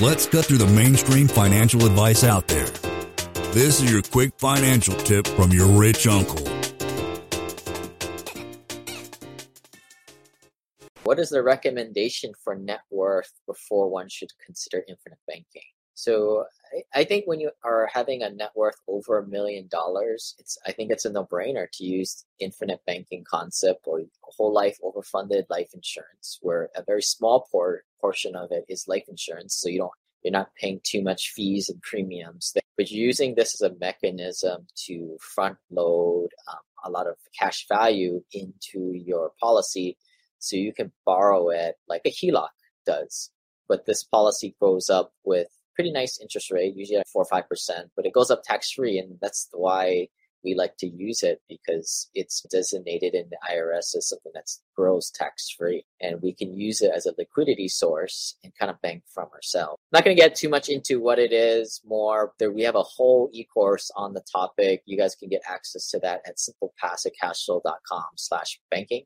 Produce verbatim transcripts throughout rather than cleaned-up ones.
Let's cut through the mainstream financial advice out there. This is your quick financial tip from your rich uncle. What is the recommendation for net worth before one should consider infinite banking? So I think when you are having a net worth over a million dollars, it's I think it's a no-brainer to use infinite banking concept or whole life overfunded life insurance, where a very small por- portion of it is life insurance, so you don't you're not paying too much fees and premiums. But using this as a mechanism to front load um, a lot of cash value into your policy, so you can borrow it like a H E L O C does. But this policy goes up with pretty nice interest rate, usually at four or five percent, but it goes up tax-free, and that's why we like to use it, because it's designated in the I R S as something that grows tax-free, and we can use it as a liquidity source and kind of bank from ourselves. I'm not going to get too much into what it is more. There, we have a whole e-course on the topic. You guys can get access to that at simple passive cash flow dot com slash banking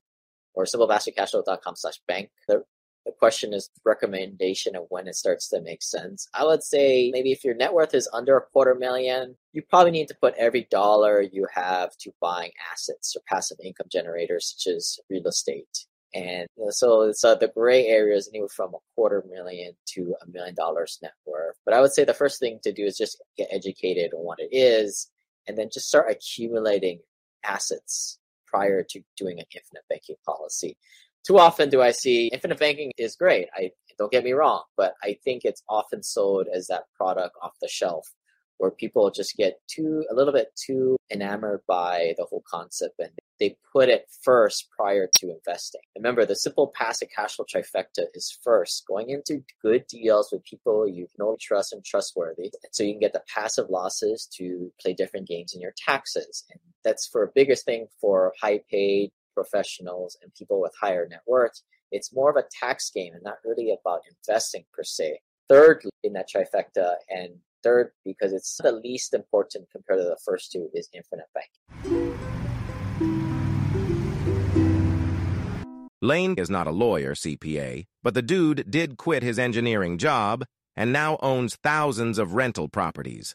or simple passive cash flow dot com slash bank. The, The question is recommendation of when it starts to make sense. I would say maybe if your net worth is under a quarter million, you probably need to put every dollar you have to buying assets or passive income generators such as real estate. And so, so the gray area is anywhere from a quarter million to a million dollars net worth. But I would say the first thing to do is just get educated on what it is, and then just start accumulating assets prior to doing an infinite banking policy. Too often do I see infinite banking is great. I don't get me wrong, but I think it's often sold as that product off the shelf, where people just get too a little bit too enamored by the whole concept, and they put it first prior to investing. Remember, the simple passive cash flow trifecta is first going into good deals with people you know, trust and trustworthy, so you can get the passive losses to play different games in your taxes. And that's for a bigger thing for high paid professionals and people with higher net worth. It's more of a tax game and not really about investing per se. Third in that trifecta, and third because it's the least important compared to the first two, is infinite banking. Lane is not a lawyer, C P A, but the dude did quit his engineering job and now owns thousands of rental properties.